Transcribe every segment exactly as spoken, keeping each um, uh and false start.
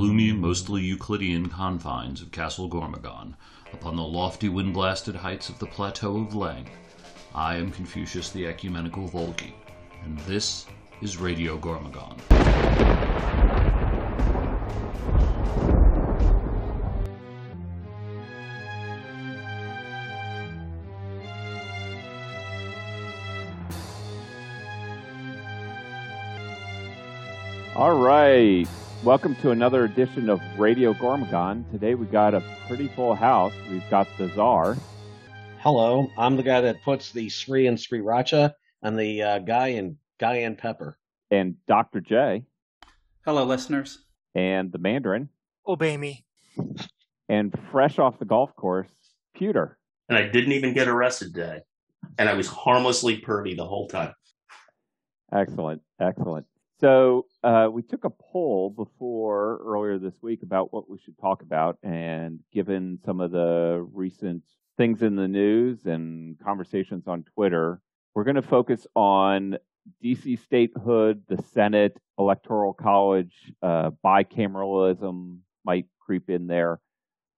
gloomy, mostly Euclidean confines of Castle Gormagon, upon the lofty wind-blasted heights of the Plateau of Leng, I am Confucius the Ecumenical Volki, and this is Radio Gormagon. All right, welcome to another edition of Radio Gormagon. Today we got a pretty full house. We've got the Czar. Hello, I'm the guy that puts the Sri and Sriracha and the uh, guy in Cayenne Pepper. And Doctor J. Hello, listeners. And the Mandarin. Obey me. And fresh off the golf course, Pewter. And I didn't even get arrested today. And I was harmlessly pervy the whole time. Excellent, excellent. So uh, we took a poll before earlier this week about what we should talk about, and given some of the recent things in the news and conversations on Twitter, we're going to focus on D C statehood, the Senate, Electoral College, uh, bicameralism might creep in there,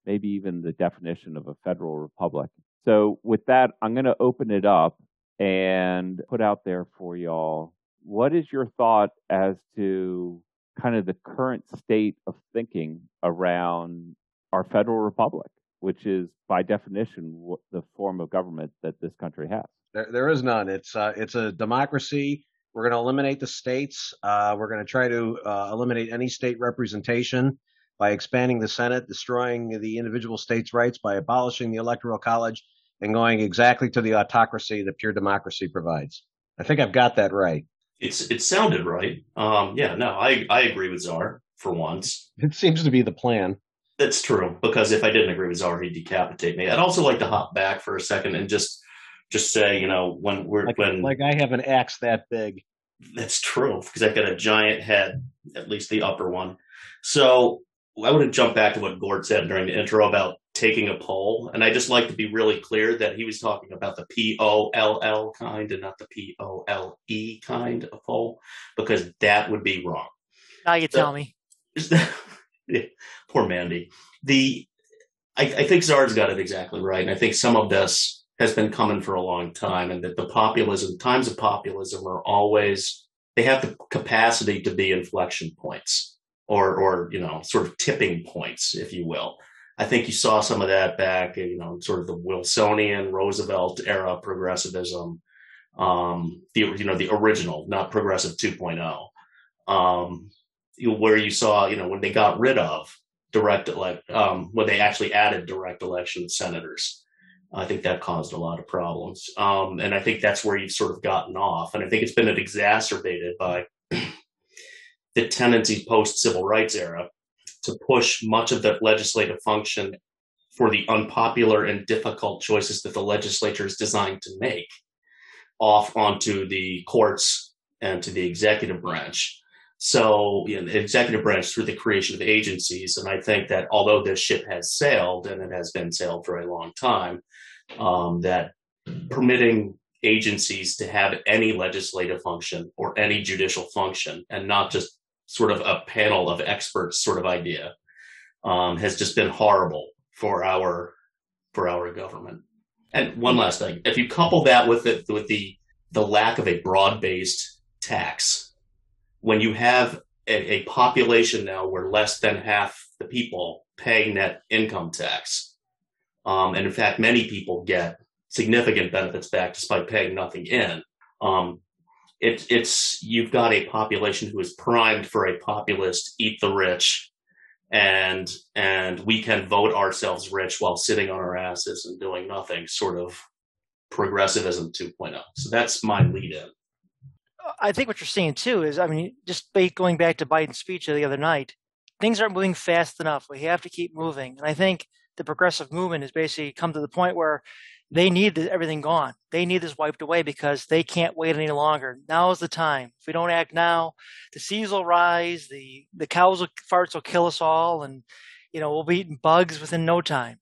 maybe even the definition of a federal republic. So with that, I'm going to open it up and put out there for y'all. What is your thought as to kind of the current state of thinking around our federal republic, which is by definition the form of government that this country has? There, there is none. It's uh, it's a democracy. We're going to eliminate the states. Uh, we're going to try to uh, eliminate any state representation by expanding the Senate, destroying the individual states' rights by abolishing the Electoral College, and going exactly to the autocracy that pure democracy provides. I think I've got that right. It's it sounded right. Um, yeah, no, I, I agree with Czar for once. It seems to be the plan. That's true, because if I didn't agree with Czar, he'd decapitate me. I'd also like to hop back for a second and just just say, you know, when we're like, when like I have an axe that big. That's true, because I've got a giant head, at least the upper one. So I want to jump back to what Gord said during the intro about taking a poll, and I just like to be really clear that he was talking about the P O L L kind and not the P O L E kind of poll, because that would be wrong. Now you so, tell me. Poor Mandy. The I, I think Czar's got it exactly right, and I think some of this has been coming for a long time, and that the populism, times of populism are always, they have the capacity to be inflection points or, or you know, sort of tipping points, if you will. I think you saw some of that back, you know, sort of the Wilsonian Roosevelt era progressivism, um, the, you know, the original, not progressive two point oh, um, you know, where you saw, you know, when they got rid of direct elect, um, when they actually added direct election senators. I think that caused a lot of problems. Um, and I think that's where you've sort of gotten off. And I think it's been exacerbated by the tendency post-civil rights era to push much of that legislative function for the unpopular and difficult choices that the legislature is designed to make off onto the courts and to the executive branch. So, you know, the executive branch through the creation of agencies. And I think that although this ship has sailed, and it has been sailed for a long time, um, that permitting agencies to have any legislative function or any judicial function and not just sort of a panel of experts sort of idea um, has just been horrible for our for our government. And one last thing, if you couple that with the, with the the lack of a broad-based tax, when you have a, a population now where less than half the people pay net income tax, um, and in fact, many people get significant benefits back just by paying nothing in, um, It, it's you've got a population who is primed for a populist eat the rich, and and we can vote ourselves rich while sitting on our asses and doing nothing, sort of progressivism two point oh. So that's my lead in. I think what you're seeing too is, I mean, just going back to Biden's speech the other night, things aren't moving fast enough. We have to keep moving. And I think the progressive movement has basically come to the point where they need everything gone. They need this wiped away because they can't wait any longer. Now is the time. If we don't act now, the seas will rise, the, the cows will, farts will kill us all, and you know we'll be eating bugs within no time.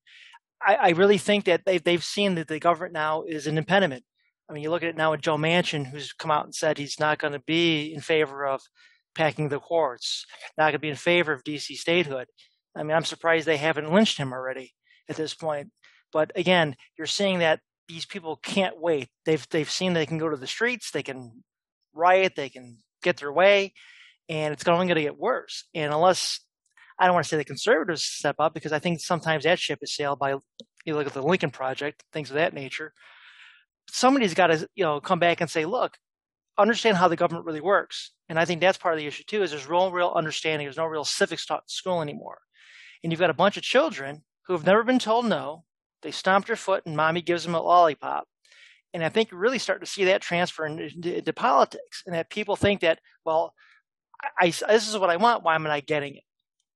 I, I really think that they've, they've seen that the government now is an impediment. I mean, you look at it now with Joe Manchin, who's come out and said he's not going to be in favor of packing the courts, not going to be in favor of D C statehood. I mean, I'm surprised they haven't lynched him already at this point. But again, you're seeing that these people can't wait. They've they've seen they can go to the streets, they can riot, they can get their way, and it's only going to get worse. And unless, I don't want to say the conservatives step up, because I think sometimes that ship is sailed by, you look at the Lincoln Project, things of that nature. Somebody's got to, you know, come back and say, look, understand how the government really works. And I think that's part of the issue too, is there's no real understanding. There's no real civics taught in school anymore. And you've got a bunch of children who have never been told no. They stomp their foot and mommy gives them a lollipop. And I think you really start to see that transfer into, into politics, and that people think that, well, I, I, this is what I want. Why am I not getting it?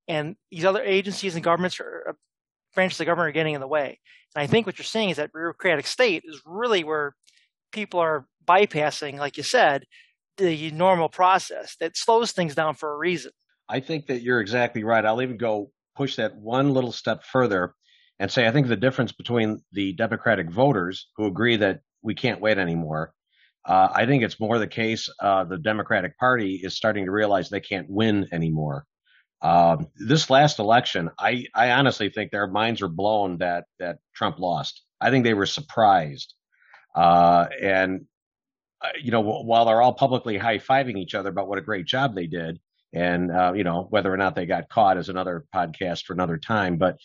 And these other agencies and governments are branches of government are getting in the way. And I think what you're seeing is that bureaucratic state is really where people are bypassing, like you said, the normal process that slows things down for a reason. I think that you're exactly right. I'll even go push that one little step further and say I think the difference between the Democratic voters who agree that we can't wait anymore, uh, I think it's more the case uh, the Democratic Party is starting to realize they can't win anymore. Um, this last election, I, I honestly think their minds were blown that, that Trump lost. I think they were surprised. Uh, and, uh, you know, w- while they're all publicly high-fiving each other about what a great job they did, and, uh, you know, whether or not they got caught is another podcast for another time. But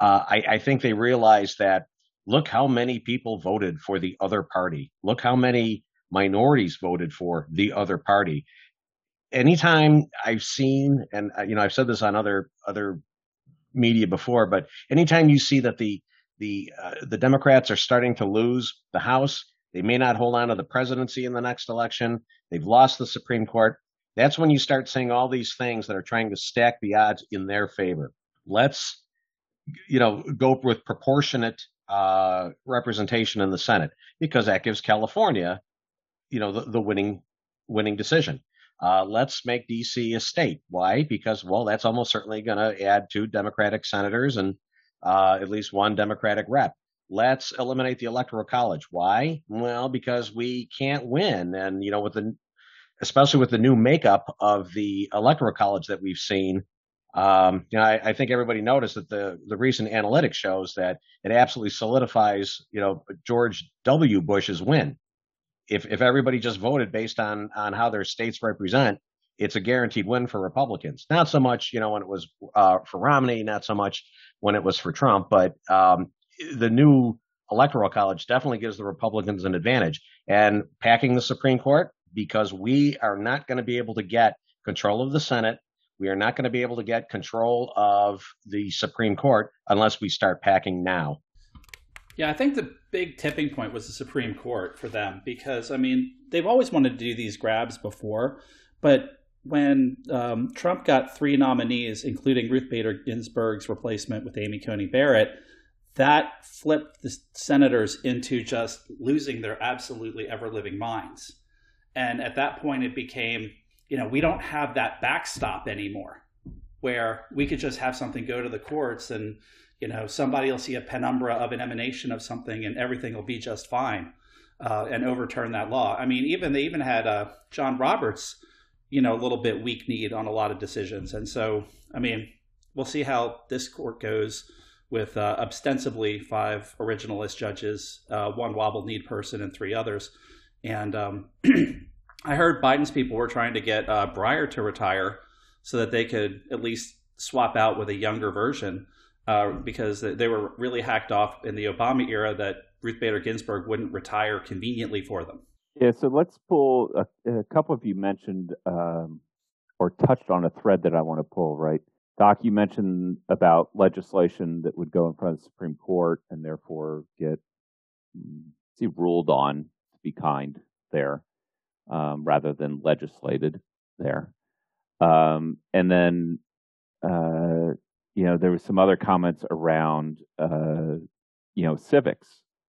uh, I, I think they realized that, look how many people voted for the other party. Look how many minorities voted for the other party. Anytime I've seen, and you know, I've said this on other other media before, but anytime you see that the the uh, the Democrats are starting to lose the House, they may not hold on to the presidency in the next election. They've lost the Supreme Court. That's when you start seeing all these things that are trying to stack the odds in their favor. Let's, you know, go with proportionate uh, representation in the Senate, because that gives California, you know, the, the winning winning decision. Uh, let's make D C a state. Why? Because, well, that's almost certainly going to add two Democratic senators and uh, at least one Democratic rep. Let's eliminate the Electoral College. Why? Well, because we can't win. And, you know, with the, especially with the new makeup of the Electoral College that we've seen, um, you know, I, I think everybody noticed that the, the recent analytics shows that it absolutely solidifies, you know, George W. Bush's win. If if everybody just voted based on on how their states represent, it's a guaranteed win for Republicans. Not so much, you know, when it was uh, for Romney, not so much when it was for Trump. But um, the new Electoral College definitely gives the Republicans an advantage. And packing the Supreme Court, because we are not going to be able to get control of the Senate. We are not going to be able to get control of the Supreme Court unless we start packing now. Yeah, I think the big tipping point was the Supreme Court for them, because, I mean, they've always wanted to do these grabs before. But when um, Trump got three nominees, including Ruth Bader Ginsburg's replacement with Amy Coney Barrett, that flipped the senators into just losing their absolutely ever-living minds. And at that point, it became, you know, we don't have that backstop anymore where we could just have something go to the courts and, you know, somebody will see a penumbra of an emanation of something and everything will be just fine uh, and overturn that law. I mean, even they even had uh, John Roberts, you know, a little bit weak-kneed on a lot of decisions. And so, I mean, we'll see how this court goes with uh, ostensibly five originalist judges, uh, one wobble-kneed person and three others. And um, I heard Biden's people were trying to get uh, Breyer to retire so that they could at least swap out with a younger version. Uh, because they were really hacked off in the Obama era that Ruth Bader Ginsburg wouldn't retire conveniently for them. Yeah, so let's pull, a, a couple of you mentioned um, or touched on a thread that I want to pull, right? Doc, you mentioned about legislation that would go in front of the Supreme Court and therefore get see, ruled on, to be kind, there, um, rather than legislated there. Um, and then... Uh, You know, there was some other comments around, uh, you know, civics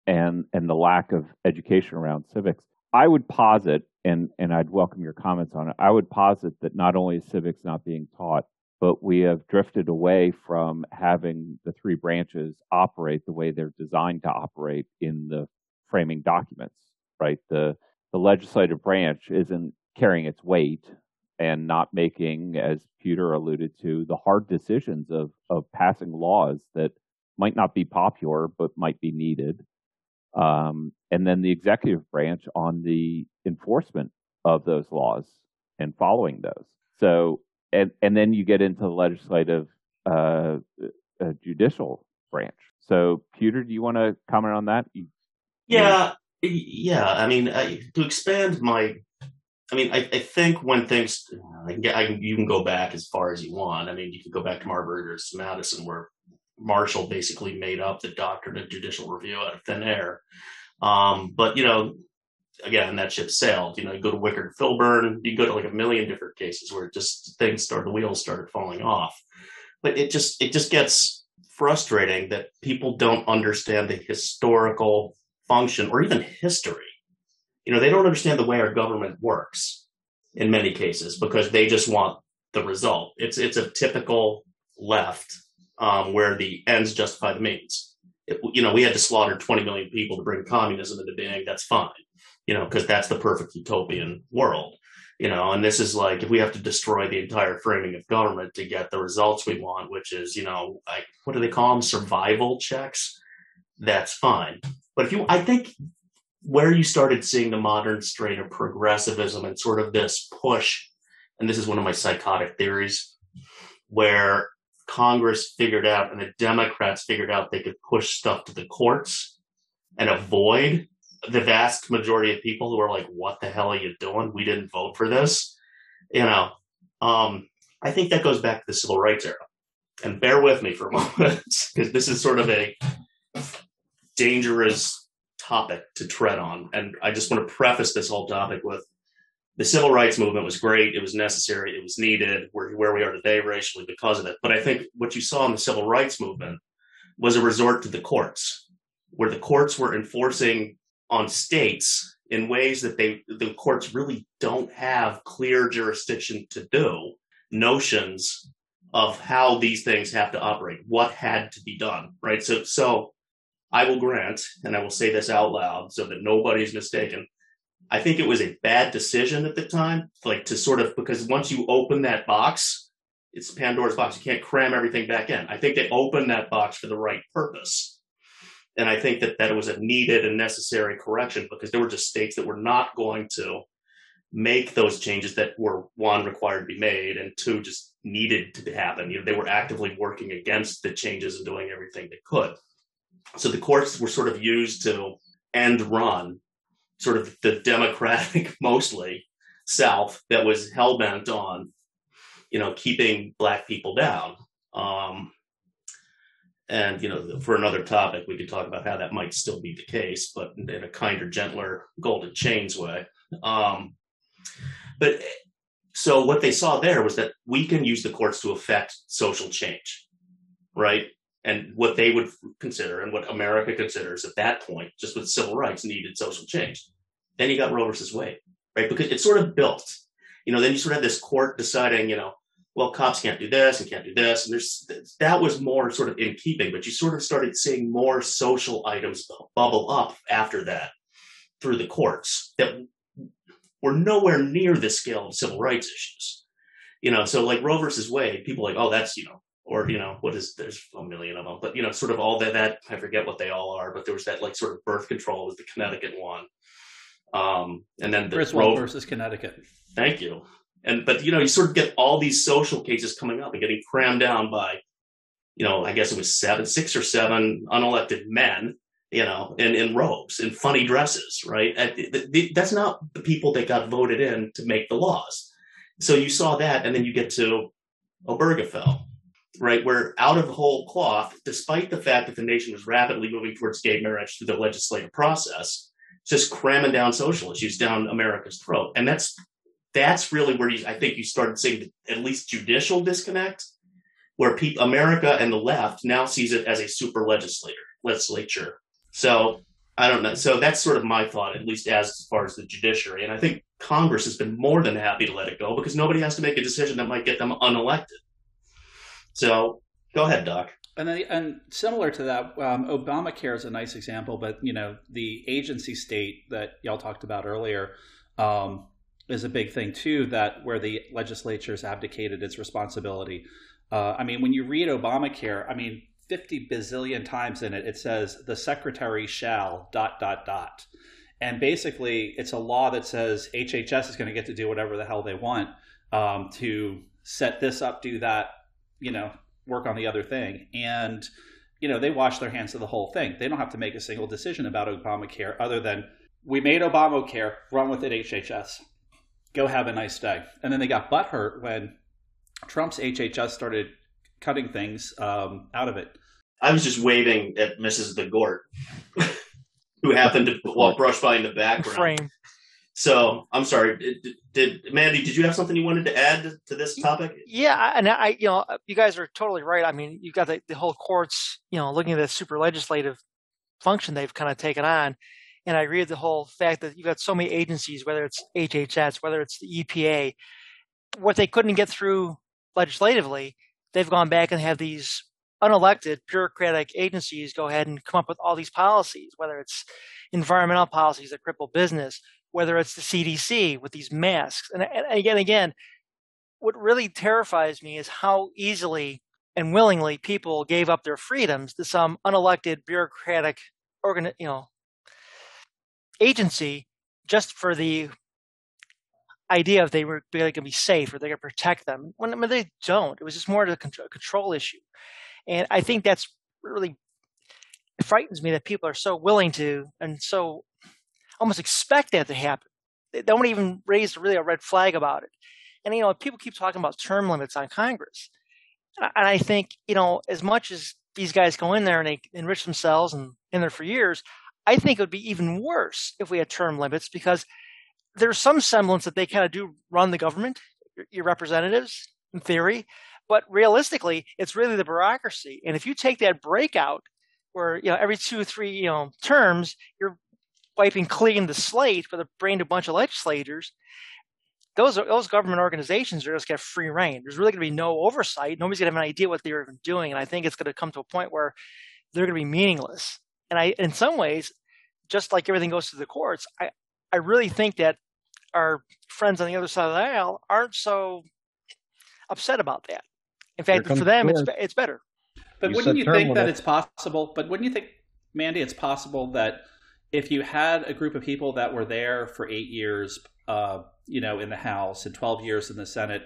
and, and the lack of education around civics. I would posit, and, and I'd welcome your comments on it, I would posit that not only is civics not being taught, but we have drifted away from having the three branches operate the way they're designed to operate in the framing documents, right? The, the legislative branch isn't carrying its weight and not making, as Peter alluded to, the hard decisions of, of passing laws that might not be popular, but might be needed. Um, and then the executive branch on the enforcement of those laws and following those. So, and, and then you get into the legislative uh, uh, judicial branch. So, Peter, do you want to comment on that? You, yeah, yeah. I mean, I, to expand my... I mean, I, I think when things, I can get, I can, you can go back as far as you want. I mean, you can go back to Marbury v. Madison, where Marshall basically made up the doctrine of judicial review out of thin air. Um, but, you know, again, that ship sailed. You know, you go to Wickard v. Filburn, you go to like a million different cases where just things started, the wheels started falling off. But it just, it just gets frustrating that people don't understand the historical function or even history. You know, they don't understand the way our government works in many cases because they just want the result. It's it's a typical left um, where the ends justify the means. It, you know, we had to slaughter twenty million people to bring communism into being. That's fine, you know, because that's the perfect utopian world, you know. And this is like if we have to destroy the entire framing of government to get the results we want, which is, you know, like, what do they call them? Survival checks. That's fine. But if you, I think. Where you started seeing the modern strain of progressivism and sort of this push, and this is one of my psychotic theories, where Congress figured out and the Democrats figured out they could push stuff to the courts and avoid the vast majority of people who are like, what the hell are you doing? We didn't vote for this. You know, um, I think that goes back to the civil rights era. And bear with me for a moment, because this is sort of a dangerous topic to tread on. And I just want to preface this whole topic with the civil rights movement was great. It was necessary. It was needed. We're where we are today racially because of it. But I think what you saw in the civil rights movement was a resort to the courts, where the courts were enforcing on states in ways that they, the courts really don't have clear jurisdiction to do, notions of how these things have to operate, what had to be done, right? So, so I will grant, and I will say this out loud so that nobody's mistaken, I think it was a bad decision at the time, like to sort of, because once you open that box, it's Pandora's box. You can't cram everything back in. I think they opened that box for the right purpose. And I think that that was a needed and necessary correction because there were just states that were not going to make those changes that were, one, required to be made, and two, just needed to happen. You know, they were actively working against the changes and doing everything they could. So the courts were sort of used to end run sort of the Democratic, mostly South, that was hell-bent on, you know, keeping Black people down. Um, and, you know, for another topic, we could talk about how that might still be the case, but in a kinder, gentler, golden chains way. Um, but so what they saw there was that we can use the courts to affect social change, right? And what they would consider and what America considers at that point, just with civil rights, needed social change. Then you got Roe versus Wade, right? Because it's sort of built. You know, then you sort of had this court deciding, you know, well, cops can't do this and can't do this. And there's that was more sort of in keeping, but you sort of started seeing more social items bubble up after that through the courts that were nowhere near the scale of civil rights issues. You know, so like Roe versus Wade, people are like, oh, that's, you know, or, you know, what is, there's a million of them, but, you know, sort of all that, that, I forget what they all are, but there was that, like, sort of birth control was the Connecticut one. Um, and then the Griswold versus Connecticut. Thank you. And, but, you know, you sort of get all these social cases coming up and getting crammed down by, you know, I guess it was seven, six or seven unelected men, you know, in, in robes and funny dresses, right? That's not the people that got voted in to make the laws. So you saw that, and then you get to Obergefell. Right, where out of whole cloth, despite the fact that the nation was rapidly moving towards gay marriage through the legislative process, just cramming down social issues down America's throat. And that's that's really where you, I think you started seeing the, at least judicial disconnect, where pe- America and the left now sees it as a super legislator, legislature. So I don't know. So that's sort of my thought, at least as far as the judiciary. And I think Congress has been more than happy to let it go because nobody has to make a decision that might get them unelected. So go ahead, Doc. And then, and similar to that, um, Obamacare is a nice example, but, you know, the agency state that y'all talked about earlier, um, is a big thing too, that where the legislature's abdicated its responsibility. Uh, I mean, when you read Obamacare, I mean, fifty bazillion times in it, it says the secretary shall dot, dot, dot. And basically it's a law that says H H S is going to get to do whatever the hell they want, um, to set this up, do that, you know, work on the other thing. And, you know, they wash their hands of the whole thing. They don't have to make a single decision about Obamacare other than we made Obamacare, run with it, H H S. Go have a nice day. And then they got butthurt when Trump's H H S started cutting things um, out of it. I was just waving at Missus DeGort, who happened to well, brush by in the background. Frame. So I'm sorry. Did, did Mandy? Did you have something you wanted to add to this topic? Yeah, and I, you know, you guys are totally right. I mean, you got the, the whole courts, you know, looking at the super legislative function they've kind of taken on. And I agree with the whole fact that you've got so many agencies, whether it's H H S, whether it's the E P A, what they couldn't get through legislatively, they've gone back and have these unelected bureaucratic agencies go ahead and come up with all these policies, whether it's environmental policies that cripple business, whether it's the C D C with these masks. And, and again, again, what really terrifies me is how easily and willingly people gave up their freedoms to some unelected bureaucratic organ, you know, agency, just for the idea of they were going to be safe or they're going to protect them, when I mean, they don't. It was just more of a control, control issue. And I think that's really, it frightens me that people are so willing to and so almost expect that to happen. They don't even raise really a red flag about it. And, you know, people keep talking about term limits on Congress. And I think, you know, as much as these guys go in there and they enrich themselves and in there for years, I think it would be even worse if we had term limits, because there's some semblance that they kind of do run the government, your representatives, in theory. But realistically, it's really the bureaucracy. And if you take that breakout where, you know, every two or three, you know, terms, you're wiping clean the slate for the brain to a bunch of legislators, those are, those government organizations are just going to have free reign. There's really going to be no oversight. Nobody's going to have an idea what they're even doing. And I think it's going to come to a point where they're going to be meaningless. And I, in some ways, just like everything goes to the courts, I, I really think that our friends on the other side of the aisle aren't so upset about that. In fact, for them, it's it's better. But wouldn't you think that it's possible? But wouldn't you think, Mandy, it's possible that if you had a group of people that were there for eight years, uh, you know, in the House and twelve years in the Senate,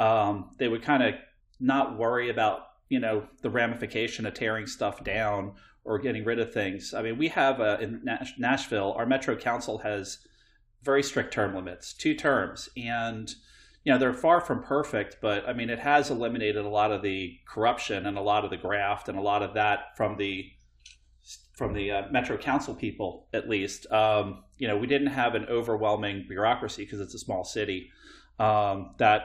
um, they would kind of not worry about, you know, the ramification of tearing stuff down or getting rid of things. I mean, we have uh, in Nash- Nashville, our Metro Council has very strict term limits, two terms. And, you know, they're far from perfect, but I mean, it has eliminated a lot of the corruption and a lot of the graft and a lot of that from the from the uh, Metro Council people, at least. Um, you know, we didn't have an overwhelming bureaucracy because it's a small city um, that,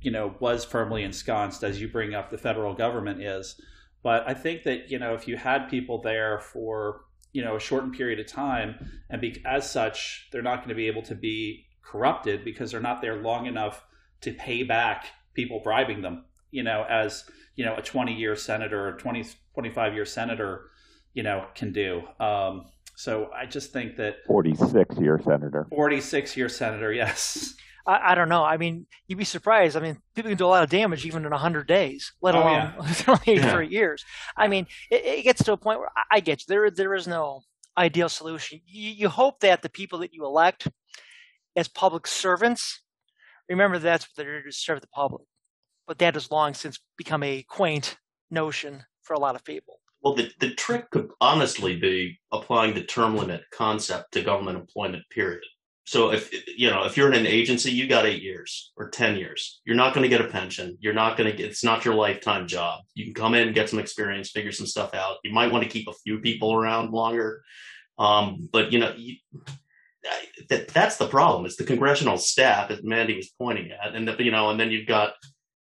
you know, was firmly ensconced, as you bring up, the federal government is. But I think that, you know, if you had people there for, you know, a shortened period of time, and be, as such, they're not going to be able to be corrupted because they're not there long enough to pay back people bribing them, you know, as, you know, a twenty-year senator or twenty, twenty-five-year senator, you know, can do. Um, so I just think that... forty-six-year senator. forty-six-year senator, yes. I, I don't know. I mean, you'd be surprised. I mean, people can do a lot of damage even in one hundred days, let oh, alone yeah. yeah. three years. I mean, it, it gets to a point where I, I get you. There, there is no ideal solution. You, you hope that the people that you elect as public servants, remember that's what they're to serve the public. But that has long since become a quaint notion for a lot of people. Well, the, the trick could honestly be applying the term limit concept to government employment, period. So if, you know, if you're in an agency, you got eight years or ten years, you're not going to get a pension. You're not going to get, it's not your lifetime job. You can come in and get some experience, figure some stuff out. You might want to keep a few people around longer. Um, but, you know, you, that, that's the problem. It's the congressional staff, as Mandy was pointing at. And, the, you know, and then you've got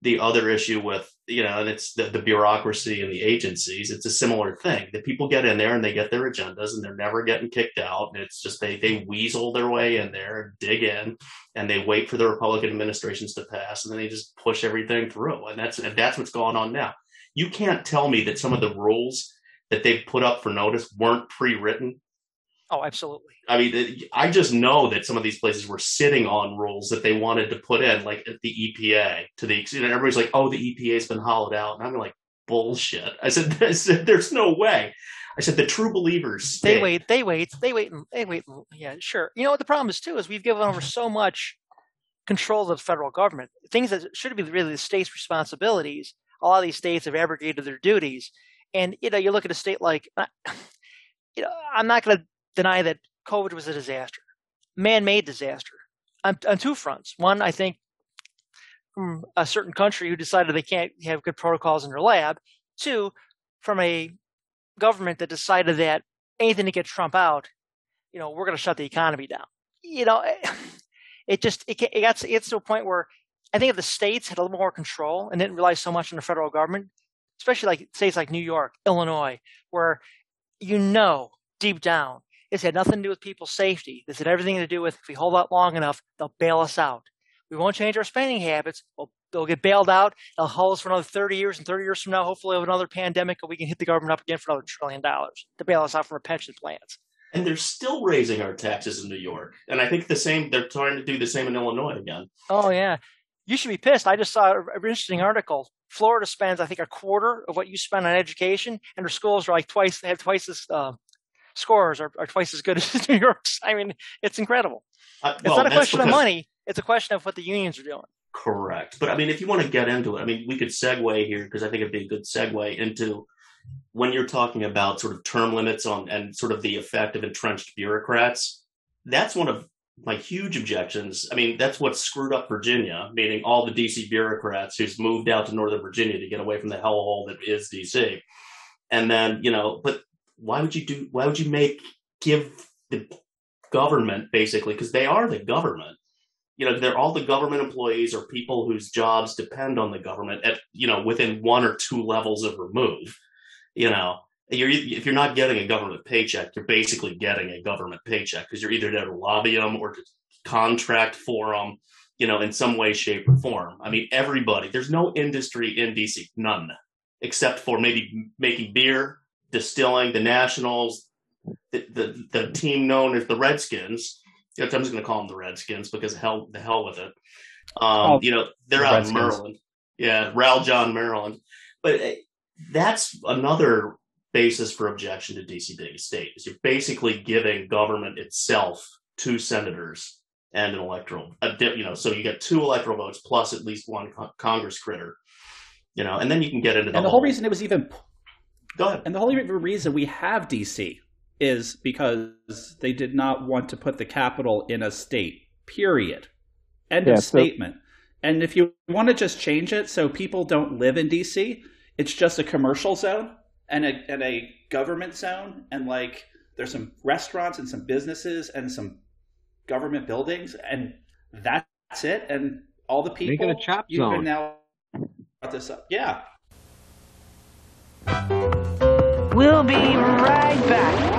the other issue with, you know, and it's the, the bureaucracy and the agencies. It's a similar thing that people get in there and they get their agendas and they're never getting kicked out. And it's just they they weasel their way in there, dig in, and they wait for the Republican administrations to pass. And then they just push everything through. And that's and that's what's going on now. You can't tell me that some of the rules that they've put up for notice weren't pre-written Oh, absolutely. I mean, I just know that some of these places were sitting on rules that they wanted to put in, like at the E P A, to the extent everybody's like, oh, the E P A's been hollowed out. And I'm like, bullshit. I said, I said there's no way. I said the true believers. They, they wait, they wait, they wait, and they wait. Yeah, sure. You know what the problem is, too, is we've given over so much control of the federal government. Things that should be really the state's responsibilities. A lot of these states have abrogated their duties. And, you know, you look at a state like, you know, I'm not going to deny that COVID was a disaster, man-made disaster on, on two fronts. One, I think from a certain country who decided they can't have good protocols in their lab. Two, from a government that decided that anything to get Trump out, you know, we're going to shut the economy down. You know, it, it just it, it got to, it's to a point where I think if the states had a little more control and didn't rely so much on the federal government, especially like states like New York, Illinois, where you know deep down this had nothing to do with people's safety. This had everything to do with if we hold out long enough, they'll bail us out. We won't change our spending habits. We'll, they'll get bailed out. They'll hold us for another thirty years, and thirty years from now, hopefully we'll have another pandemic, and we can hit the government up again for another trillion dollars to bail us out from our pension plans. And they're still raising our taxes in New York. And I think the same. They're trying to do the same in Illinois again. Oh, yeah. You should be pissed. I just saw an interesting article. Florida spends, I think, a quarter of what you spend on education, and their schools are like twice, they have twice this uh, scores are, are twice as good as New York's. I mean, it's incredible. Uh, well, it's not a question because... of money. It's a question of what the unions are doing. Correct. But I mean, if you want to get into it, I mean, we could segue here because I think it'd be a good segue into when you're talking about sort of term limits on and sort of the effect of entrenched bureaucrats. That's one of my huge objections. I mean, that's what screwed up Virginia, meaning all the D C bureaucrats who's moved out to Northern Virginia to get away from the hellhole that is D C. And then, you know, but why would you do, why would you make, give the government basically, because they are the government. You know, they're all the government employees or people whose jobs depend on the government at, you know, within one or two levels of remove. You know, you're, if you're not getting a government paycheck, you're basically getting a government paycheck because you're either there to lobby them or to contract for them, you know, in some way, shape, or form. I mean, everybody, there's no industry in D C, none, except for maybe making beer, distilling, the Nationals, the the, the team known as the Redskins. I'm just going to call them the Redskins because hell, the hell with it. Um, oh, you know, they're the out Redskins. In Maryland. Yeah, Ral John, Maryland. But that's another basis for objection to D C being a state is you're basically giving government itself two senators and an electoral, you know, so you get two electoral votes plus at least one con- Congress critter, you know, and then you can get into the, and the whole reason it was even go ahead. And the whole reason we have D C is because they did not want to put the capital in a state, period. End yeah, of statement. So, and if you want to just change it so people don't live in D C, it's just a commercial zone and a and a government zone. And like there's some restaurants and some businesses and some government buildings. And that's it. And all the people. Make it a chop you zone. Can now brought this up. Yeah. We'll be right back.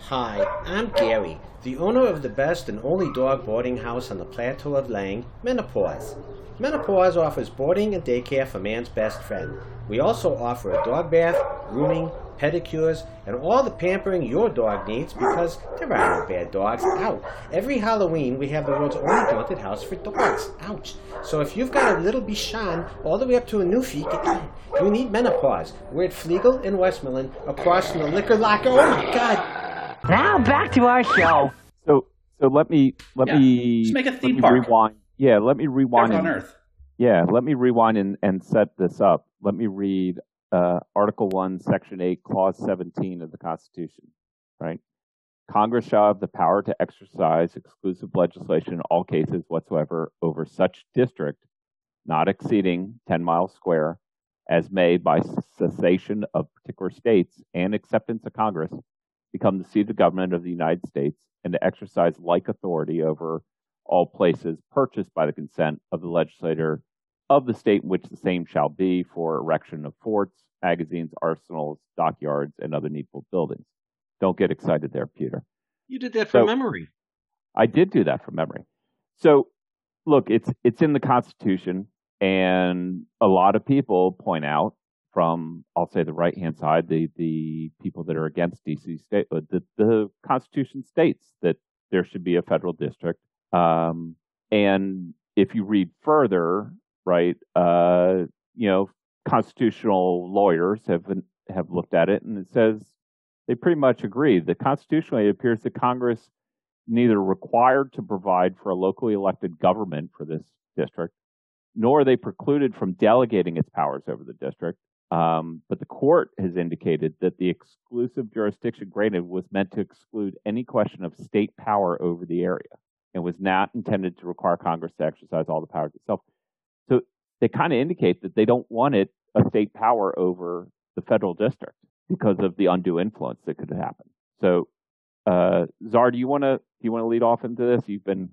Hi, I'm Gary, the owner of the best and only dog boarding house on the Plateau of Leng, Menopause. Menopause offers boarding and daycare for man's best friend. We also offer a dog bath, grooming, pedicures, and all the pampering your dog needs because there are no bad dogs out. Every Halloween, we have the world's only haunted house for dogs. Ouch. So if you've got a little Bichon all the way up to a Newfie, you need Menopause. We're at Flegel in Westmoreland, across from the Liquor Locker. Oh, my God. Now back to our show. So, so let me let yeah. me Just make a theme let me park. rewind. Yeah, let me rewind. And, on Earth. Yeah, let me rewind and, and set this up. Let me read uh, Article one, Section eight, Clause seventeen of the Constitution. Right, Congress shall have the power to exercise exclusive legislation in all cases whatsoever over such district, not exceeding ten miles square, as may by cessation of particular states and acceptance of Congress become the seat of government of the United States, and to exercise like authority over all places purchased by the consent of the legislator of the state in which the same shall be for erection of forts, magazines, arsenals, dockyards, and other needful buildings. Don't get excited there, Peter. You did that from so, memory. I did do that from memory. So, look, it's it's in the Constitution, and a lot of people point out from, I'll say, the right-hand side, the, the people that are against D C state, the, the Constitution states that there should be a federal district. Um, and if you read further, right, uh, you know, constitutional lawyers have been, have looked at it, and it says they pretty much agree. The constitutionally, it appears that Congress neither required to provide for a locally elected government for this district, nor are they precluded from delegating its powers over the district. Um, but the court has indicated that the exclusive jurisdiction granted was meant to exclude any question of state power over the area and was not intended to require Congress to exercise all the powers itself. So they kind of indicate that they don't want it a state power over the federal district because of the undue influence that could happen. So, uh, Czar, do you want to do you want to lead off into this? You've been,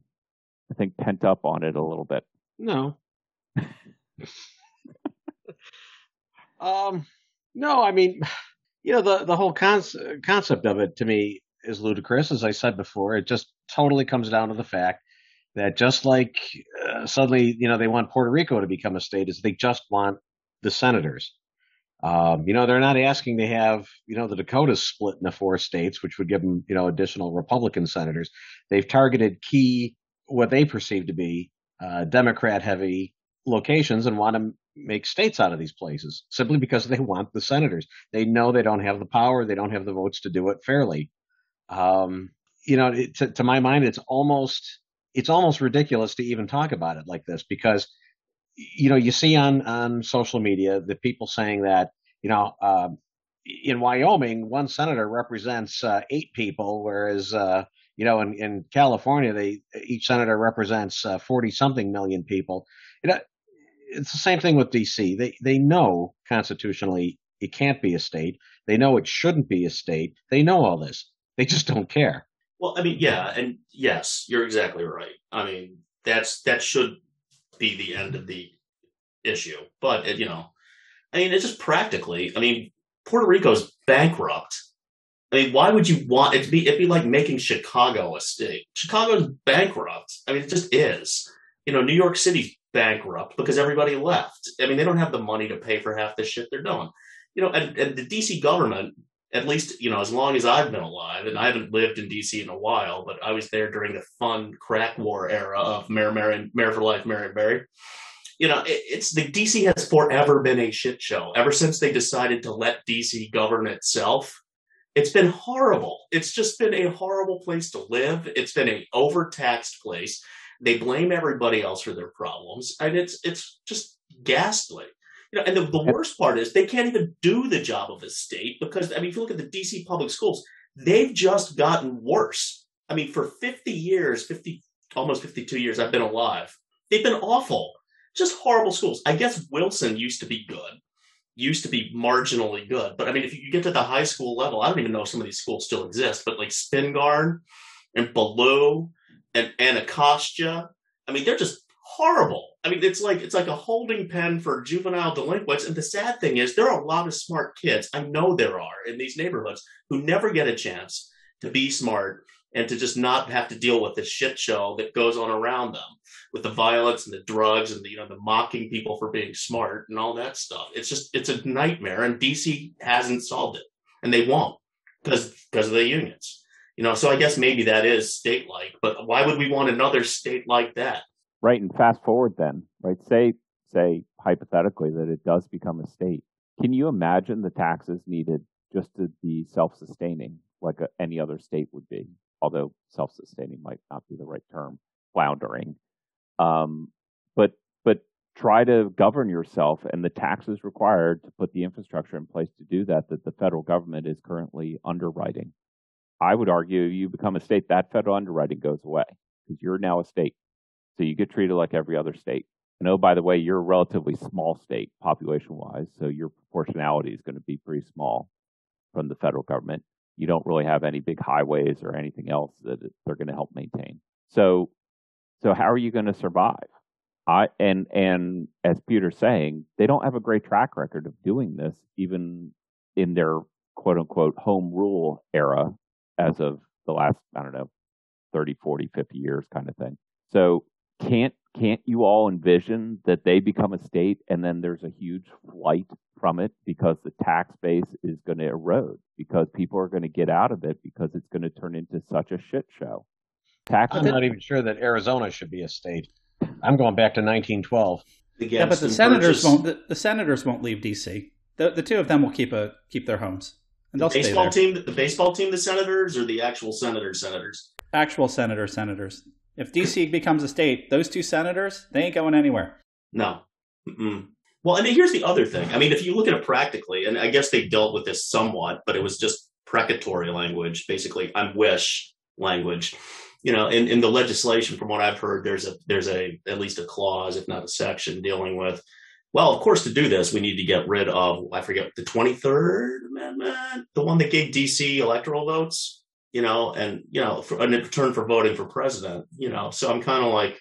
I think, pent up on it a little bit. No. Um, no, I mean, you know, the, the whole concept, concept of it to me is ludicrous. As I said before, it just totally comes down to the fact that just like uh, suddenly, you know, they want Puerto Rico to become a state, is they just want the senators. Um, you know, they're not asking to have, you know, the Dakotas split into four states, which would give them, you know, additional Republican senators. They've targeted key, what they perceive to be uh, Democrat heavy locations and want to make states out of these places simply because they want the senators. They know they don't have the power. They don't have the votes to do it fairly. Um, you know, it, to, to my mind, it's almost it's almost ridiculous to even talk about it like this, because, you know, you see on, on social media the people saying that, you know, uh, in Wyoming, one senator represents uh, eight people, whereas, uh, you know, in, in California, they each senator represents uh, forty something million people. You know, it's the same thing with D C. They they know constitutionally it can't be a state. They know it shouldn't be a state. They know all this. They just don't care. Well, I mean, yeah, and yes, you're exactly right. I mean, that's that should be the end of the issue. But it, you know, I mean, it's just practically. I mean, Puerto Rico's bankrupt. I mean, why would you want it to be? It'd be like making Chicago a state. Chicago's bankrupt. I mean, it just is. You know, New York City's bankrupt because everybody left. I mean, they don't have the money to pay for half the shit they're doing. You know, and, and the D C government, at least, you know, as long as I've been alive, and I haven't lived in D C in a while, but I was there during the fun crack war era of Mayor, Marion, Mayor for Life, Marion Barry. You know, it, it's the D C has forever been a shit show. Ever since they decided to let D C govern itself, it's been horrible. It's just been a horrible place to live. It's been an overtaxed place. They blame everybody else for their problems, and it's it's just ghastly. You know, and the, the worst part is they can't even do the job of a state because, I mean, if you look at the D C public schools, they've just gotten worse. I mean, for fifty years, fifty almost fifty-two years I've been alive, they've been awful, just horrible schools. I guess Wilson used to be good, used to be marginally good, but I mean, if you get to the high school level, I don't even know if some of these schools still exist, but like Spingarn and Ballou and Anacostia, I mean, they're just horrible. I mean, it's like it's like a holding pen for juvenile delinquents. And the sad thing is there are a lot of smart kids, I know there are, in these neighborhoods who never get a chance to be smart and to just not have to deal with the shit show that goes on around them with the violence and the drugs and the, you know, the mocking people for being smart and all that stuff. It's just, it's a nightmare, and D C hasn't solved it, and they won't because because of the unions. You know, so I guess maybe that is state-like, but why would we want another state like that? Right, and fast forward then, right? Say, say hypothetically that it does become a state. Can you imagine the taxes needed just to be self-sustaining, like a, any other state would be? Although self-sustaining might not be the right term, floundering. Um, but but try to govern yourself, and the taxes required to put the infrastructure in place to do that, that the federal government is currently underwriting. I would argue you become a state, that federal underwriting goes away because you're now a state. So you get treated like every other state. And oh, by the way, you're a relatively small state population-wise, so your proportionality is going to be pretty small from the federal government. You don't really have any big highways or anything else that they're going to help maintain. So so how are you going to survive? I and and as Peter's saying, they don't have a great track record of doing this, even in their quote-unquote home rule era, as of the last, I don't know, thirty, forty, fifty years kind of thing. So Can't can't you all envision that they become a state and then there's a huge flight from it because the tax base is going to erode, because people are going to get out of it because it's going to turn into such a shit show? Tax I'm not even sure that Arizona should be a state. I'm going back to nineteen twelve. Yeah, but the senators purchase. won't. The, the senators won't leave D C. The the two of them will keep a keep their homes. And the baseball stay there. team, the baseball team, the senators, or the actual senators, senators. Actual senator senators. If D C becomes a state, those two senators, they ain't going anywhere. No. Mm-mm. Well, and here's the other thing. I mean, if you look at it practically, and I guess they dealt with this somewhat, but it was just precatory language, basically I'm wish language. You know, in, in the legislation, from what I've heard, there's a there's a at least a clause, if not a section, dealing with, well, of course, to do this, we need to get rid of, I forget, the twenty-third Amendment, the one that gave D C electoral votes, you know, and, you know, for, in return for voting for president, you know. So I'm kind of like,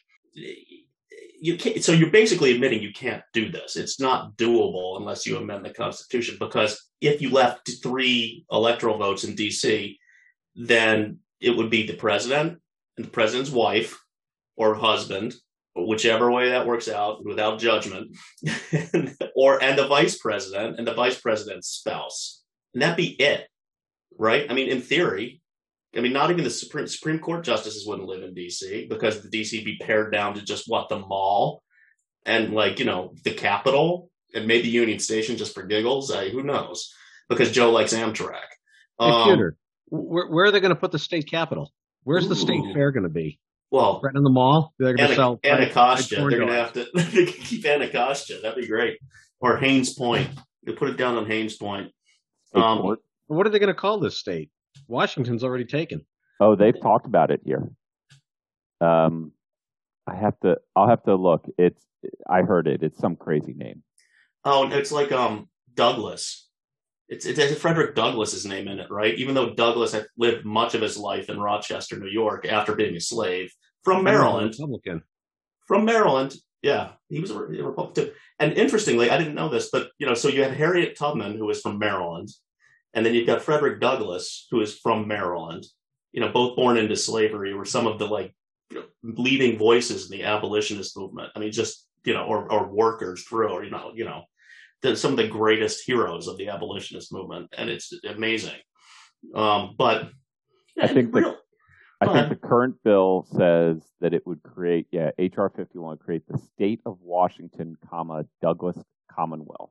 you can't, so you're basically admitting you can't do this. It's not doable unless you amend the Constitution, because if you left three electoral votes in D C, then it would be the president and the president's wife or husband, whichever way that works out, without judgment, or and the vice president and the vice president's spouse. And that'd be it, right? I mean, in theory, I mean, not even the Supreme, Supreme Court justices wouldn't live in D C, because the D C be pared down to just, what, the mall and, like, you know, the Capitol and maybe Union Station just for giggles. I, who knows? Because Joe likes Amtrak. Computer, um, where, where are they going to put the state capitol? Where's ooh. the state fair going to be? Well, right in the mall. They're going to sell Anacostia. They're going to have to they can keep Anacostia. That'd be great. Or Haynes Point. They put it down on Haynes Point. Um, what are they going to call this state? Washington's already taken. Oh, they've talked about it here. Um, I have to. I'll have to look. It's. I heard it. It's some crazy name. Oh, it's like um Douglas. It's, it's Frederick Douglass's name in it, right? Even though Douglass had lived much of his life in Rochester, New York, after being a slave from Maryland. Republican. From Maryland, yeah, he was a Republican. And interestingly, I didn't know this, but you know, so you had Harriet Tubman, who was from Maryland, and then you've got Frederick Douglass, who is from Maryland. You know, both born into slavery, were some of the, like, you know, leading voices in the abolitionist movement. I mean, just, you know, or or workers through, or, you know, you know. The, some of the greatest heroes of the abolitionist movement, and it's amazing. Um, but I think the, real, I think the current bill says that it would create, yeah, H R fifty-one create the state of Washington, comma Douglas Commonwealth,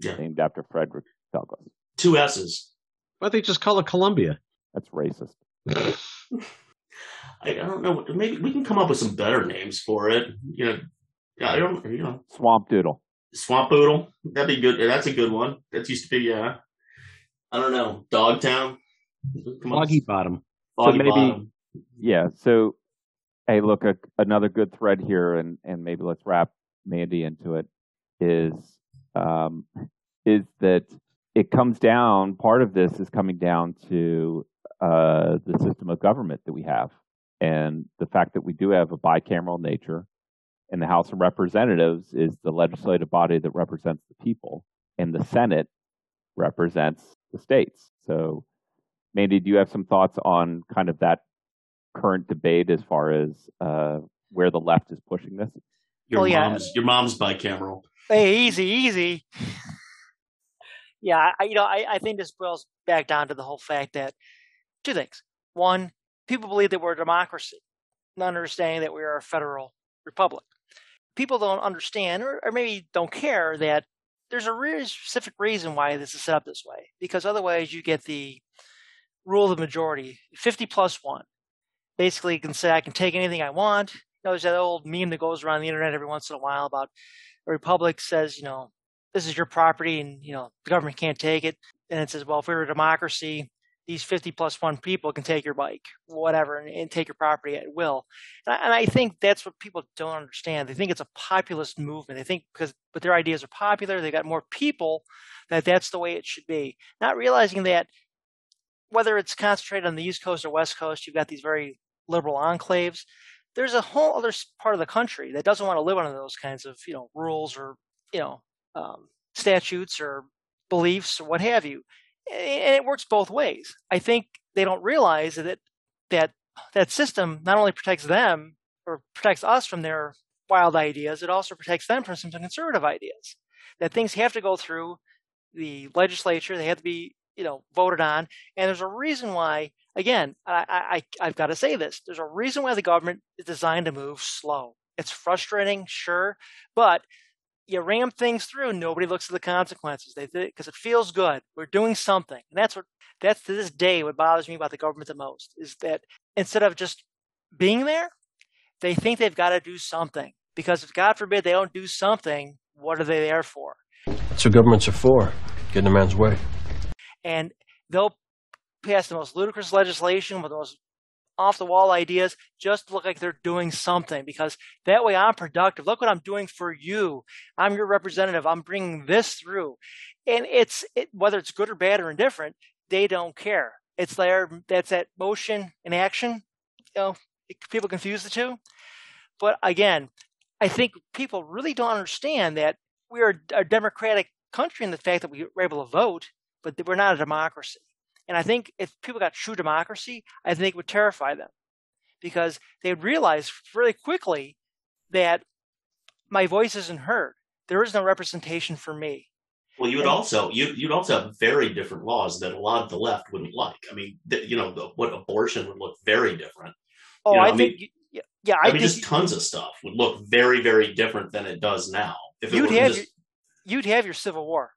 yeah. named after Frederick Douglass. Two S's. Why don't they just call it Columbia? That's racist. I, I don't know. Maybe we can come up with some better names for it. You know, I don't. You know, Swamp Doodle. Swamp Poodle, that'd be good. That's a good one. That used to be, yeah. I don't know, Dogtown, Foggy Bottom, Foggy so maybe, Bottom. Yeah. So, hey, look, a, another good thread here, and, and maybe let's wrap Mandy into it. Is um, is that it comes down? Part of this is coming down to uh, the system of government that we have, and the fact that we do have a bicameral nature. And the House of Representatives is the legislative body that represents the people, and the Senate represents the states. So, Mandy, do you have some thoughts on kind of that current debate as far as uh, where the left is pushing this? Your, well, yeah. mom's, your mom's bicameral. Hey, easy, easy. yeah, I, you know, I, I think this boils back down to the whole fact that two things. One, people believe that we're a democracy, not understanding that we are a federal republic. People don't understand, or, or maybe don't care, that there's a really specific reason why this is set up this way, because otherwise you get the rule of the majority, fifty plus one. Basically, you can say, I can take anything I want. You know, there's that old meme that goes around the internet every once in a while about a republic says, you know, this is your property and, you know, the government can't take it. And it says, well, if we were a democracy, these fifty plus one people can take your bike, whatever, and, and take your property at will. And I, and I think that's what people don't understand. They think it's a populist movement. They think because but their ideas are popular, they got more people, that that's the way it should be. Not realizing that whether it's concentrated on the East Coast or West Coast, you've got these very liberal enclaves. There's a whole other part of the country that doesn't want to live under those kinds of, you know, rules or, you know, um, statutes or beliefs or what have you. And it works both ways. I think they don't realize that that that system not only protects them or protects us from their wild ideas, it also protects them from some conservative ideas. That things have to go through the legislature, they have to be, you know, voted on. And there's a reason why, again, I, I, I've got to say this, there's a reason why the government is designed to move slow. It's frustrating, sure, but you ram things through, nobody looks at the consequences they because it feels good. We're doing something. And that's what, that's to this day what bothers me about the government the most, is that instead of just being there, they think they've got to do something. Because if, God forbid, they don't do something, what are they there for? That's what governments are for, getting a man's way. And they'll pass the most ludicrous legislation with the most off-the-wall ideas just to look like they're doing something, because that way I'm productive. Look what I'm doing for you. I'm your representative. I'm bringing this through. And it's it, whether it's good or bad or indifferent, they don't care. It's their, that's that motion and action. You know, it, people confuse the two. But again, I think people really don't understand that we are a democratic country in the fact that we were able to vote, but that we're not a democracy. And I think if people got true democracy, I think it would terrify them, because they would realize really quickly that my voice isn't heard. There is no representation for me. Well, you would and also you, you'd also have very different laws that a lot of the left wouldn't like. I mean, the, you know, the, what abortion would look very different. Oh, you know, I, I think. Mean, you, yeah, I, I mean, think just tons of stuff would look very, very different than it does now. If it you'd have just... your, you'd have your Civil War.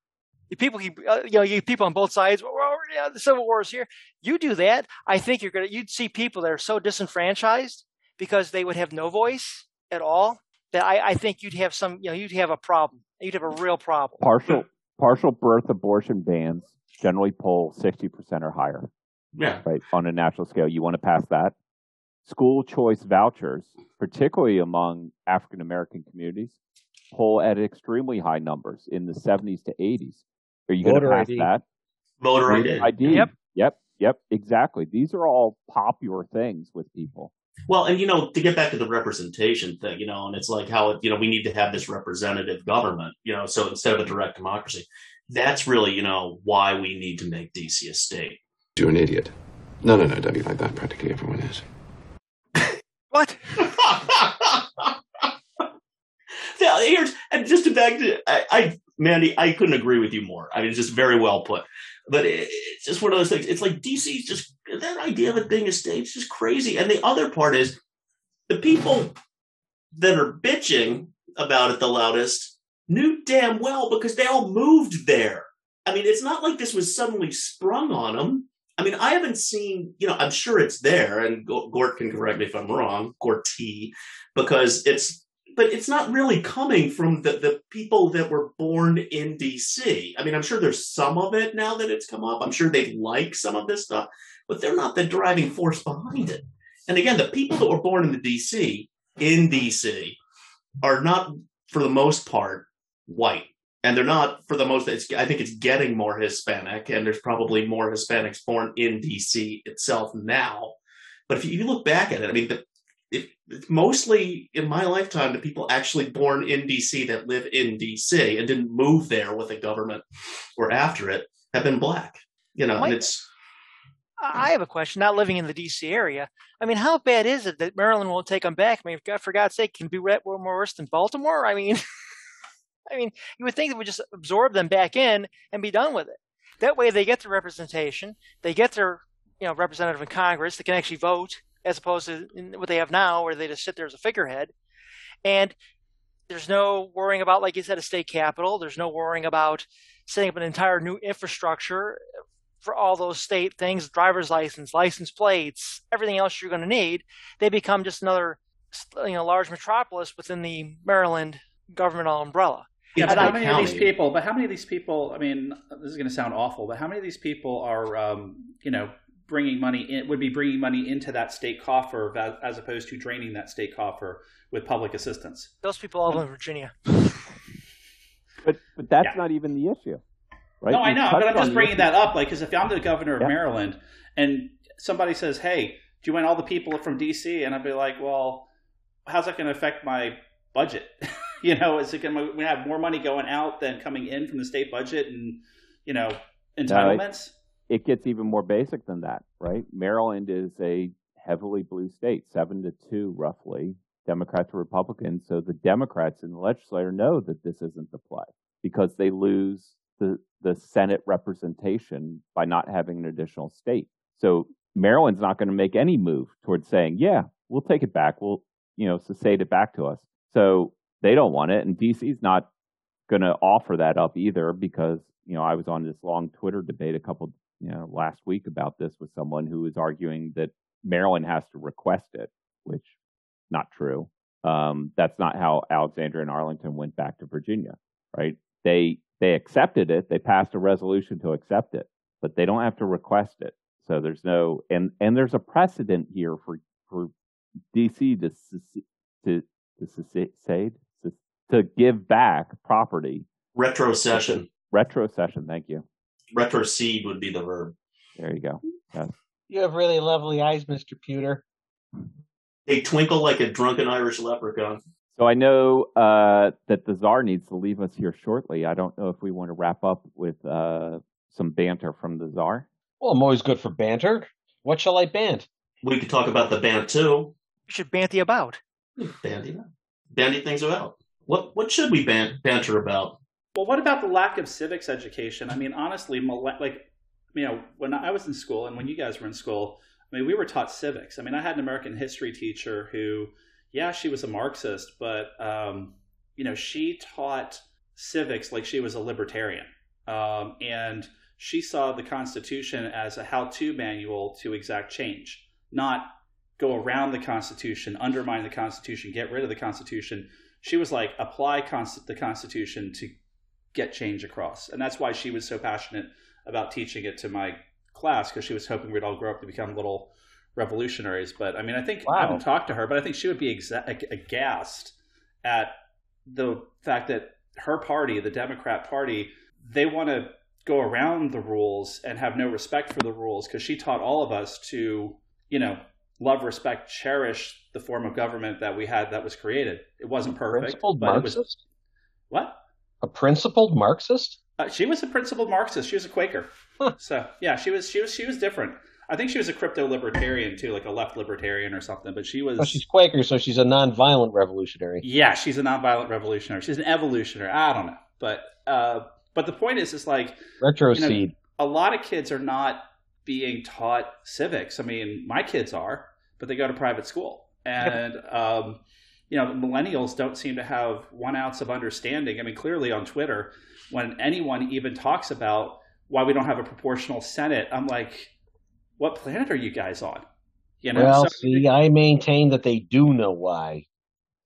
People keep, you know, you people on both sides. Well, yeah, the Civil War is here. You do that, I think you're gonna. You'd see people that are so disenfranchised because they would have no voice at all. That I, I think you'd have some. You know, you'd have a problem. You'd have a real problem. Partial partial birth abortion bans generally poll sixty percent or higher. Yeah, right, on a national scale. You want to pass that? School choice vouchers, particularly among African American communities, poll at extremely high numbers in the seventies to eighties. Are you going to pass I D. that? Voter I D. I D. Yep. Yep. Yep. Exactly. These are all popular things with people. Well, and, you know, to get back to the representation thing, you know, and it's like how, you know, we need to have this representative government, you know, so instead of a direct democracy, that's really, you know, why we need to make D C a state. You're an idiot. No, no, no. Don't be like that. Practically everyone is. What? Yeah, here's, and just to back to, I, I, Mandy, I couldn't agree with you more. I mean, it's just very well put. But it, it's just one of those things. It's like D C's just, that idea of it being a state is just crazy. And the other part is the people that are bitching about it the loudest knew damn well because they all moved there. I mean, it's not like this was suddenly sprung on them. I mean, I haven't seen, you know, I'm sure it's there, and Gort can correct me if I'm wrong, Gorty, because it's, but it's not really coming from the, the people that were born in D C. I mean, I'm sure there's some of it now that it's come up. I'm sure they like some of this stuff, but they're not the driving force behind it. And again, the people that were born in the D C, in D C, are not, for the most part, white. And they're not, for the most part, I think it's getting more Hispanic, and there's probably more Hispanics born in D C itself now. But if you look back at it, I mean, the It, mostly in my lifetime, the people actually born in D C that live in D C and didn't move there with a government or after it have been black. You know, Mike, and it's. I have a question. Not living in the D C area, I mean, how bad is it that Maryland won't take them back? I mean, God, for God's sake, can it be more worse than Baltimore? I mean, I mean, you would think that we just absorb them back in and be done with it. That way, they get their representation. They get their, you know, representative in Congress that can actually vote, as opposed to what they have now where they just sit there as a figurehead. And there's no worrying about, like you said, a state capital. There's no worrying about setting up an entire new infrastructure for all those state things, driver's license, license plates, everything else you're going to need. They become just another, you know, large metropolis within the Maryland governmental umbrella. Yeah, but how many of these people, but how many of these people, I mean, this is going to sound awful, but how many of these people are, um, you know, bringing money in, would be bringing money into that state coffer as opposed to draining that state coffer with public assistance? Those people all live in Virginia. But but that's yeah. not even the issue, right? No, you I know, but I'm just bringing that up, like, because if I'm the governor of yeah. Maryland and somebody says, "Hey, do you want all the people from D C?" and I'd be like, "Well, how's that going to affect my budget? You know, is it going to we have more money going out than coming in from the state budget and you know entitlements?" No, it gets even more basic than that, right? Maryland is a heavily blue state, seven to two roughly Democrats or Republicans. So the Democrats in the legislature know that this isn't the play because they lose the, the Senate representation by not having an additional state. So Maryland's not going to make any move towards saying, yeah, we'll take it back. We'll, you know, secede it back to us. So they don't want it. And D C's not going to offer that up either because, you know, I was on this long Twitter debate a couple, you know, last week about this with someone who was arguing that Maryland has to request it, which not true. Um, that's not how Alexandria and Arlington went back to Virginia, right? They they accepted it. They passed a resolution to accept it, but they don't have to request it. So there's no and and there's a precedent here for for D C to to to secede to, to give back property. Retrocession. Retrocession. Thank you. Retrocede would be the verb. There you go. Yes. You have really lovely eyes, Mister Pewter. They twinkle like a drunken Irish leprechaun. So I know uh, that the Tsar needs to leave us here shortly. I don't know if we want to wrap up with uh, some banter from the Tsar. Well, I'm always good for banter. What shall I bant? We could talk about the bantu. We should banty about. Banty, banty things about. What what should we ban- banter about? Well, what about the lack of civics education? I mean, honestly, like, you know, when I was in school and when you guys were in school, I mean, we were taught civics. I mean, I had an American history teacher who, yeah, she was a Marxist, but, um, you know, she taught civics like she was a libertarian. Um, and she saw the Constitution as a how-to manual to exact change, not go around the Constitution, undermine the Constitution, get rid of the Constitution. She was like, apply const- the Constitution to get change across. And that's why she was so passionate about teaching it to my class, because she was hoping we'd all grow up to become little revolutionaries. But I mean, I think wow. I haven't talked to her, but I think she would be exa- aghast at the fact that her party, the Democrat Party, they want to go around the rules and have no respect for the rules, because she taught all of us to, you know, love, respect, cherish the form of government that we had that was created. It wasn't perfect. Principled but Marxist? It was, what? A principled Marxist? Uh, she was a principled Marxist. She was a Quaker. Huh. So yeah, she was she was she was different. I think she was a crypto libertarian too, like a left libertarian or something. But she was. Oh, she's Quaker, so she's a nonviolent revolutionary. Yeah, she's a nonviolent revolutionary. She's an evolutionary. I don't know, but uh, but the point is, is like retrocede. You know, a lot of kids are not being taught civics. I mean, my kids are, but they go to private school, and um, you know, millennials don't seem to have one ounce of understanding. I mean, clearly on Twitter, when anyone even talks about why we don't have a proportional Senate, I'm like, what planet are you guys on? You know, well, so- see, I maintain that they do know why.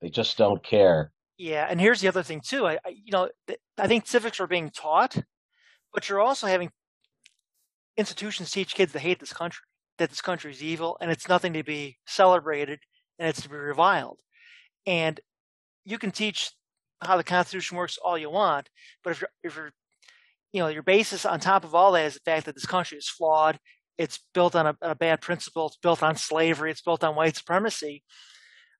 They just don't care. Yeah, and here's the other thing, too. I, I you know, th- I think civics are being taught, but you're also having institutions teach kids that hate this country, that this country is evil, and it's nothing to be celebrated, and it's to be reviled. And you can teach how the Constitution works all you want, but if you're, if you're, you know, your basis on top of all that is the fact that this country is flawed, it's built on a, a bad principle, it's built on slavery, it's built on white supremacy,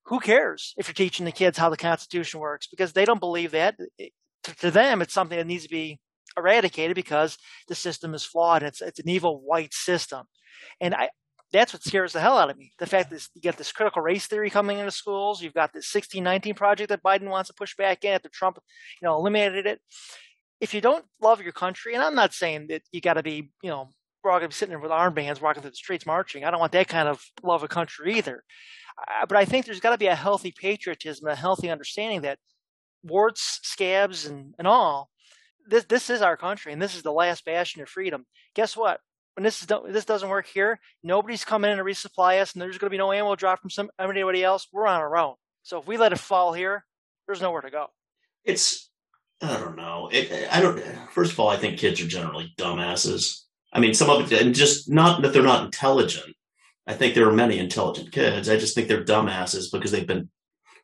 who cares if you're teaching the kids how the Constitution works? Because they don't believe that. It, to, to them, it's something that needs to be eradicated because the system is flawed. It's it's an evil white system. And I that's what scares the hell out of me. The fact that you got this critical race theory coming into schools. You've got this sixteen nineteen project that Biden wants to push back in after Trump, you know, eliminated it. If you don't love your country, and I'm not saying that you got to be, you know, we're all going to be sitting there with armbands walking through the streets marching. I don't want that kind of love of country either. Uh, but I think there's got to be a healthy patriotism, a healthy understanding that warts, scabs, and, and all, this this is our country, and this is the last bastion of freedom. Guess what? When this is this doesn't work here, nobody's coming in to resupply us, and there's going to be no ammo dropped from some anybody else. We're on our own. So if we let it fall here, there's nowhere to go. It's I don't know. It, I don't. First of all, I think kids are generally dumbasses. I mean, some of it, and just not that they're not intelligent. I think there are many intelligent kids. I just think they're dumbasses because they've been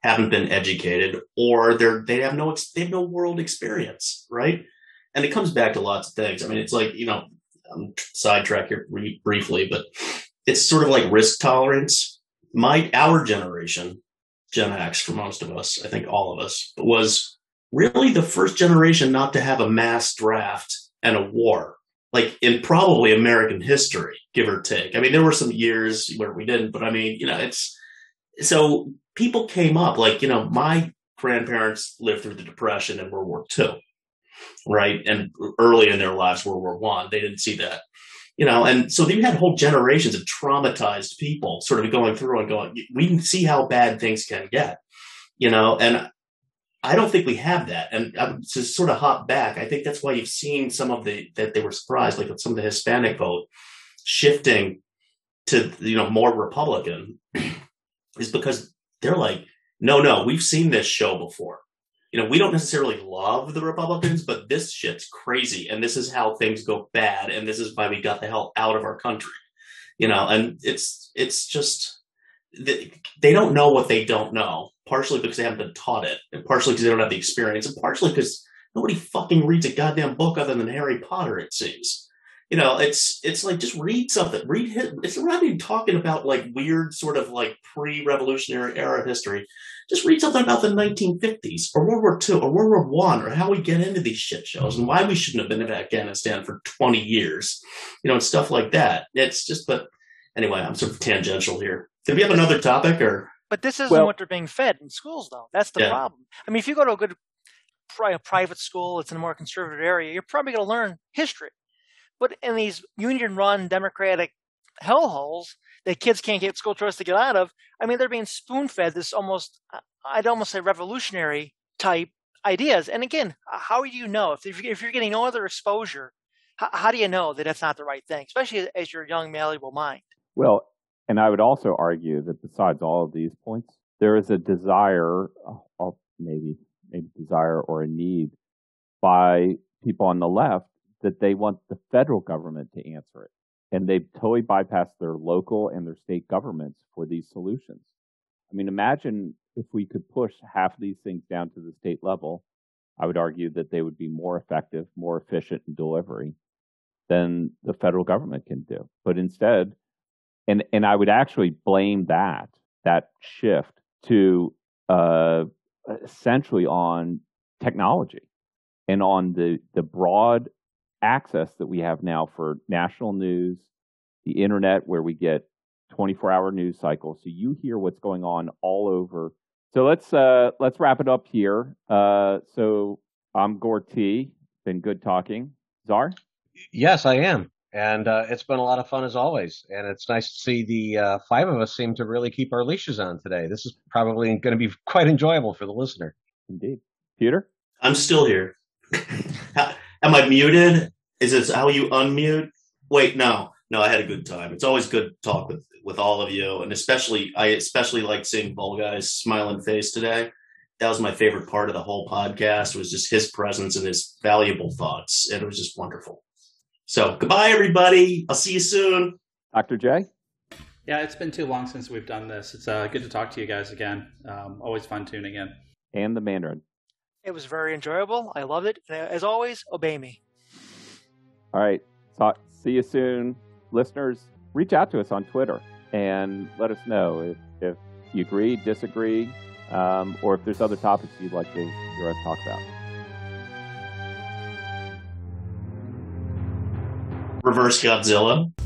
haven't been educated, or they're they have no they have no world experience, right? And it comes back to lots of things. I mean, it's like, you know. I'm sidetrack here briefly, but it's sort of like risk tolerance. My our generation, Gen X, for most of us, I think all of us, was really the first generation not to have a mass draft and a war, like in probably American history, give or take. I mean, there were some years where we didn't, but I mean, you know, it's so people came up, like, you know, my grandparents lived through the Depression and World War Two, right? And early in their lives, World War One, they didn't see that, you know. And so you had whole generations of traumatized people sort of going through and going, we can see how bad things can get, you know. And I don't think we have that. And I would just sort of hop back. I think that's why you've seen some of the, that they were surprised, like some of the Hispanic vote shifting to, you know, more Republican, is because they're like, no, no, we've seen this show before. You know, we don't necessarily love the Republicans, but this shit's crazy. And this is how things go bad. And this is why we got the hell out of our country, you know. And it's, it's just, they don't know what they don't know, partially because they haven't been taught it, and partially because they don't have the experience, and partially because nobody fucking reads a goddamn book other than Harry Potter, it seems. You know, it's it's like, just read something. Read his, it's, we're not even talking about like weird sort of like pre-revolutionary era history. Just read something about the nineteen fifties or World War Two or World War One, or how we get into these shit shows and why we shouldn't have been in Afghanistan for twenty years, you know, and stuff like that. It's just, but anyway, I'm sort of tangential here. Did we have another topic, or? But this isn't well, what they're being fed in schools, though. That's the yeah. problem. I mean, if you go to a good a private school, it's in a more conservative area, you're probably going to learn history. But in these union-run Democratic hellholes that kids can't get school choice to get out of, I mean, they're being spoon-fed this almost, I'd almost say, revolutionary type ideas. And again, how do you know? If you're getting no other exposure, how do you know that that's not the right thing, especially as your young, malleable mind? Well, and I would also argue that besides all of these points, there is a desire, of maybe maybe desire or a need by people on the left that they want the federal government to answer it. And they've totally bypassed their local and their state governments for these solutions. I mean, imagine if we could push half of these things down to the state level, I would argue that they would be more effective, more efficient in delivery than the federal government can do. But instead, And and I would actually blame that that shift to uh, essentially on technology and on the the broad access that we have now for national news, the internet, where we get twenty-four hour news cycles, so you hear what's going on all over. So let's uh, let's wrap it up here. Uh, so I'm Gore T. Been good talking, Czar. Yes, I am. And uh, it's been a lot of fun as always. And it's nice to see the uh, five of us seem to really keep our leashes on today. This is probably going to be quite enjoyable for the listener. Indeed. Peter? I'm still here. Am I muted? Is this how you unmute? Wait, no. No, I had a good time. It's always good to talk with, with all of you. And especially, I especially like seeing Volgai's smiling face today. That was my favorite part of the whole podcast, was just his presence and his valuable thoughts. And it was just wonderful. So goodbye, everybody. I'll see you soon. Doctor J? Yeah, it's been too long since we've done this. It's uh, good to talk to you guys again. Um, always fun tuning in. And the Mandarin. It was very enjoyable. I loved it. And as always, obey me. All right. Talk. See you soon. Listeners, reach out to us on Twitter and let us know if, if you agree, disagree, um, or if there's other topics you'd like to hear us talk about. Reverse Godzilla.